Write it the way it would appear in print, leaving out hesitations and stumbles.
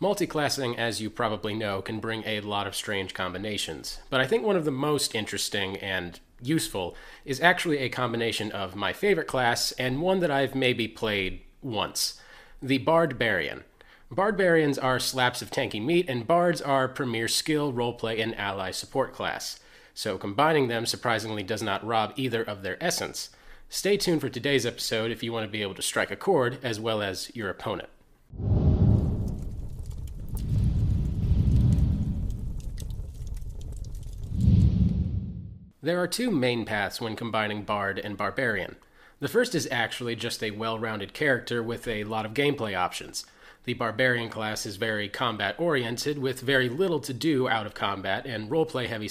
Multiclassing, as you probably know, can bring a lot of strange combinations, but I think one of the most interesting and useful is actually a combination of my favorite class and one that I've maybe played once, the Bardbarian. Bardbarians are slaps of tanky meat, and bards are premier skill, roleplay, and ally support class, so combining them surprisingly does not rob either of their essence. Stay tuned for today's episode if you want to be able to strike a chord as well as your opponent. There are two main paths when combining Bard and Barbarian. The first is actually just a well-rounded character with a lot of gameplay options. The Barbarian class is very combat-oriented with very little to do out of combat and roleplay-heavy